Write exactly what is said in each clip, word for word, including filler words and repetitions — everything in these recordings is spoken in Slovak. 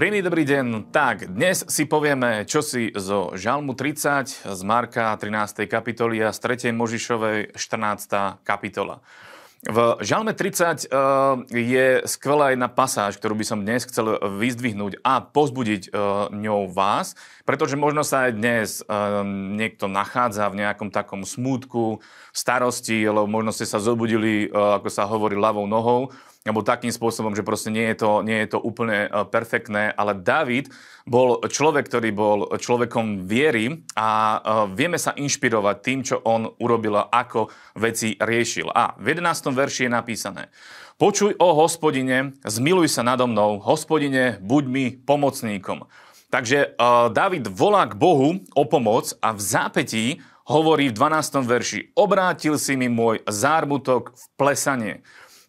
Príjemný dobrý deň. Tak, dnes si povieme čosi zo Žalmu tridsať, z Marka trinástej kapitoly a z tretej Možišovej štrnástej kapitola. V Žalme tridsať je skvelá jedna pasáž, ktorú by som dnes chcel vyzdvihnúť a pozbudiť ňou vás, pretože možno sa aj dnes niekto nachádza v nejakom takom smútku, starosti, lebo možno ste sa zobudili, ako sa hovorí, ľavou nohou, alebo takým spôsobom, že proste nie je to, nie je to úplne perfektné, ale Dávid bol človek, ktorý bol človekom viery a vieme sa inšpirovať tým, čo on urobil a ako veci riešil. A v jedenástom verši je napísané: Počuj, o Hospodine, zmiluj sa nado mnou, Hospodine, buď mi pomocníkom. Takže Dávid volá k Bohu o pomoc a v zápätí hovorí v dvanástom verši: Obrátil si mi môj zármutok v plesanie.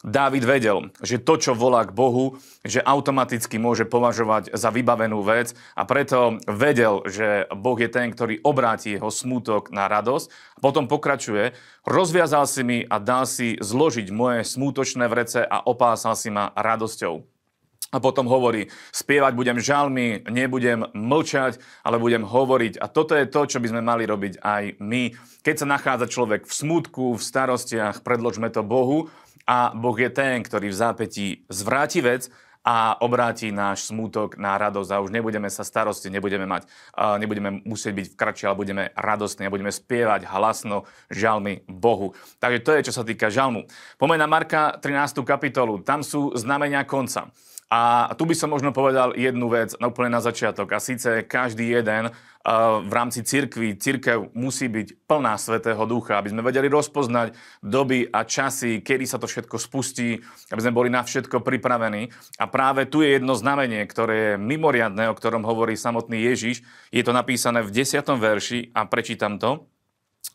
Dávid vedel, že to, čo volá k Bohu, že automaticky môže považovať za vybavenú vec, a preto vedel, že Boh je ten, ktorý obráti jeho smútok na radosť. Potom pokračuje: Rozviazal si mi a dal si zložiť moje smútočné vrece a opásal si ma radosťou. A potom hovorí: Spievať budem žalmy, nebudem mlčať, ale budem hovoriť. A toto je to, čo by sme mali robiť aj my. Keď sa nachádza človek v smútku, v starostiach, predložme to Bohu. A Boh je ten, ktorý v zápätí zvráti vec a obráti náš smútok na radosť. A už nebudeme sa starosti, nebudeme mať, nebudeme musieť byť v krči, ale budeme radostní a budeme spievať hlasno žalmy Bohu. Takže to je, čo sa týka žalmu. Poďme na Marka trinástu kapitolu. Tam sú znamenia konca. A tu by som možno povedal jednu vec úplne na začiatok. A síce každý jeden v rámci cirkvi, cirkev musí byť plná Svätého Ducha, aby sme vedeli rozpoznať doby a časy, kedy sa to všetko spustí, aby sme boli na všetko pripravení. A práve tu je jedno znamenie, ktoré je mimoriadne, o ktorom hovorí samotný Ježiš. Je to napísané v desiatom verši a prečítam to.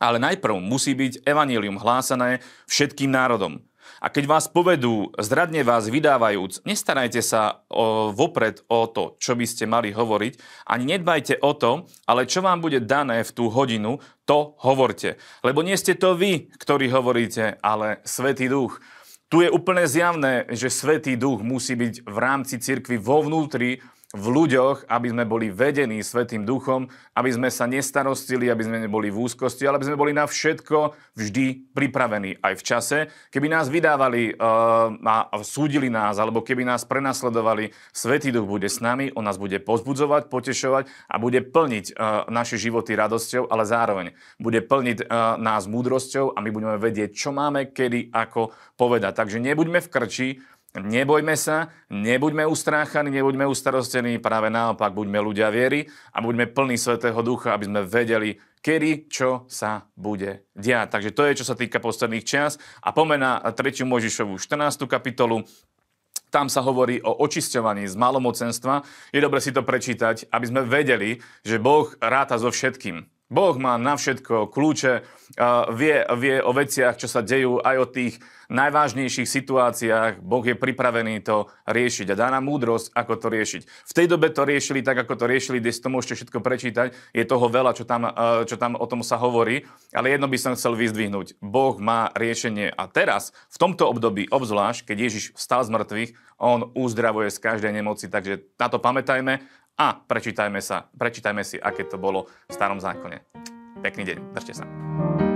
Ale najprv musí byť evanjelium hlásané všetkým národom. A keď vás povedú, zradne vás vydávajúc, nestarajte sa o, vopred o to, čo by ste mali hovoriť, ani nedbajte o to, ale čo vám bude dané v tú hodinu, to hovorte. Lebo nie ste to vy, ktorí hovoríte, ale Svätý Duch. Tu je úplne zjavné, že Svätý Duch musí byť v rámci cirkvi vo vnútri, v ľuďoch, aby sme boli vedení Svätým Duchom, aby sme sa nestarostili, aby sme neboli v úzkosti, ale aby sme boli na všetko vždy pripravení. Aj v čase, keby nás vydávali a súdili nás, alebo keby nás prenasledovali, Svätý Duch bude s nami, on nás bude pozbudzovať, potešovať a bude plniť naše životy radosťou, ale zároveň bude plniť nás múdrosťou a my budeme vedieť, čo máme, kedy, ako povedať. Takže nebuďme v krči, nebojme sa, nebuďme ustráchaní, nebuďme ustarostení, práve naopak, buďme ľudia viery a buďme plní Svätého Ducha, aby sme vedeli, kedy, čo sa bude diať. Takže to je, čo sa týka posledných čas. A poďme na tretiu Mojžišovu štrnástu kapitolu. Tam sa hovorí o očisťovaní z malomocenstva. Je dobre si to prečítať, aby sme vedeli, že Boh ráta so všetkým. Boh má na všetko kľúče, vie, vie o veciach, čo sa dejú, aj o tých najvážnejších situáciách. Boh je pripravený to riešiť a dá nám múdrosť, ako to riešiť. V tej dobe to riešili tak, ako to riešili, kde si to môžete všetko prečítať. Je toho veľa, čo tam, čo tam o tom sa hovorí, ale jedno by som chcel vyzdvihnúť. Boh má riešenie a teraz, v tomto období obzvlášť, keď Ježiš vstal z mŕtvych, on uzdravuje z každej nemoci, takže na to pamätajme. A prečítajme sa, prečítajme si, aké to bolo v Starom zákone. Pekný deň, držte sa.